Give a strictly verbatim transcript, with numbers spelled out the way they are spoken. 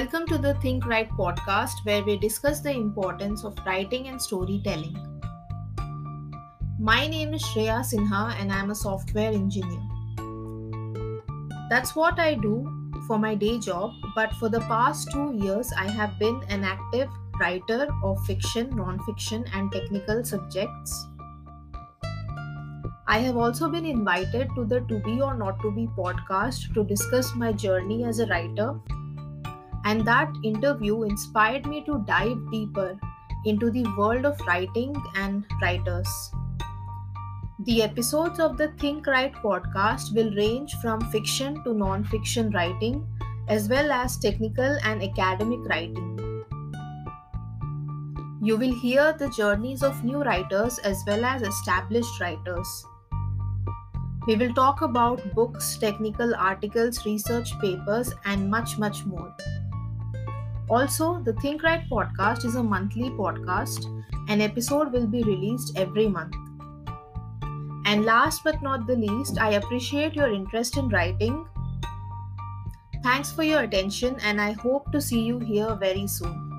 Welcome to the Think Write Podcast, where we discuss the importance of writing and storytelling. My name is Shreya Sinha and I am a software engineer. That's what I do for my day job, but for the past two years I have been an active writer of fiction, non-fiction and technical subjects. I have also been invited to the To Be or Not To Be podcast to discuss my journey as a writer, and that interview inspired me to dive deeper into the world of writing and writers. The episodes of the Think Write podcast will range from fiction to non-fiction writing, as well as technical and academic writing. You will hear the journeys of new writers as well as established writers. We will talk about books, technical articles, research papers, and much, much more. Also, the Think Write podcast is a monthly podcast. An episode will be released every month. And last but not the least, I appreciate your interest in writing. Thanks for your attention, and I hope to see you here very soon.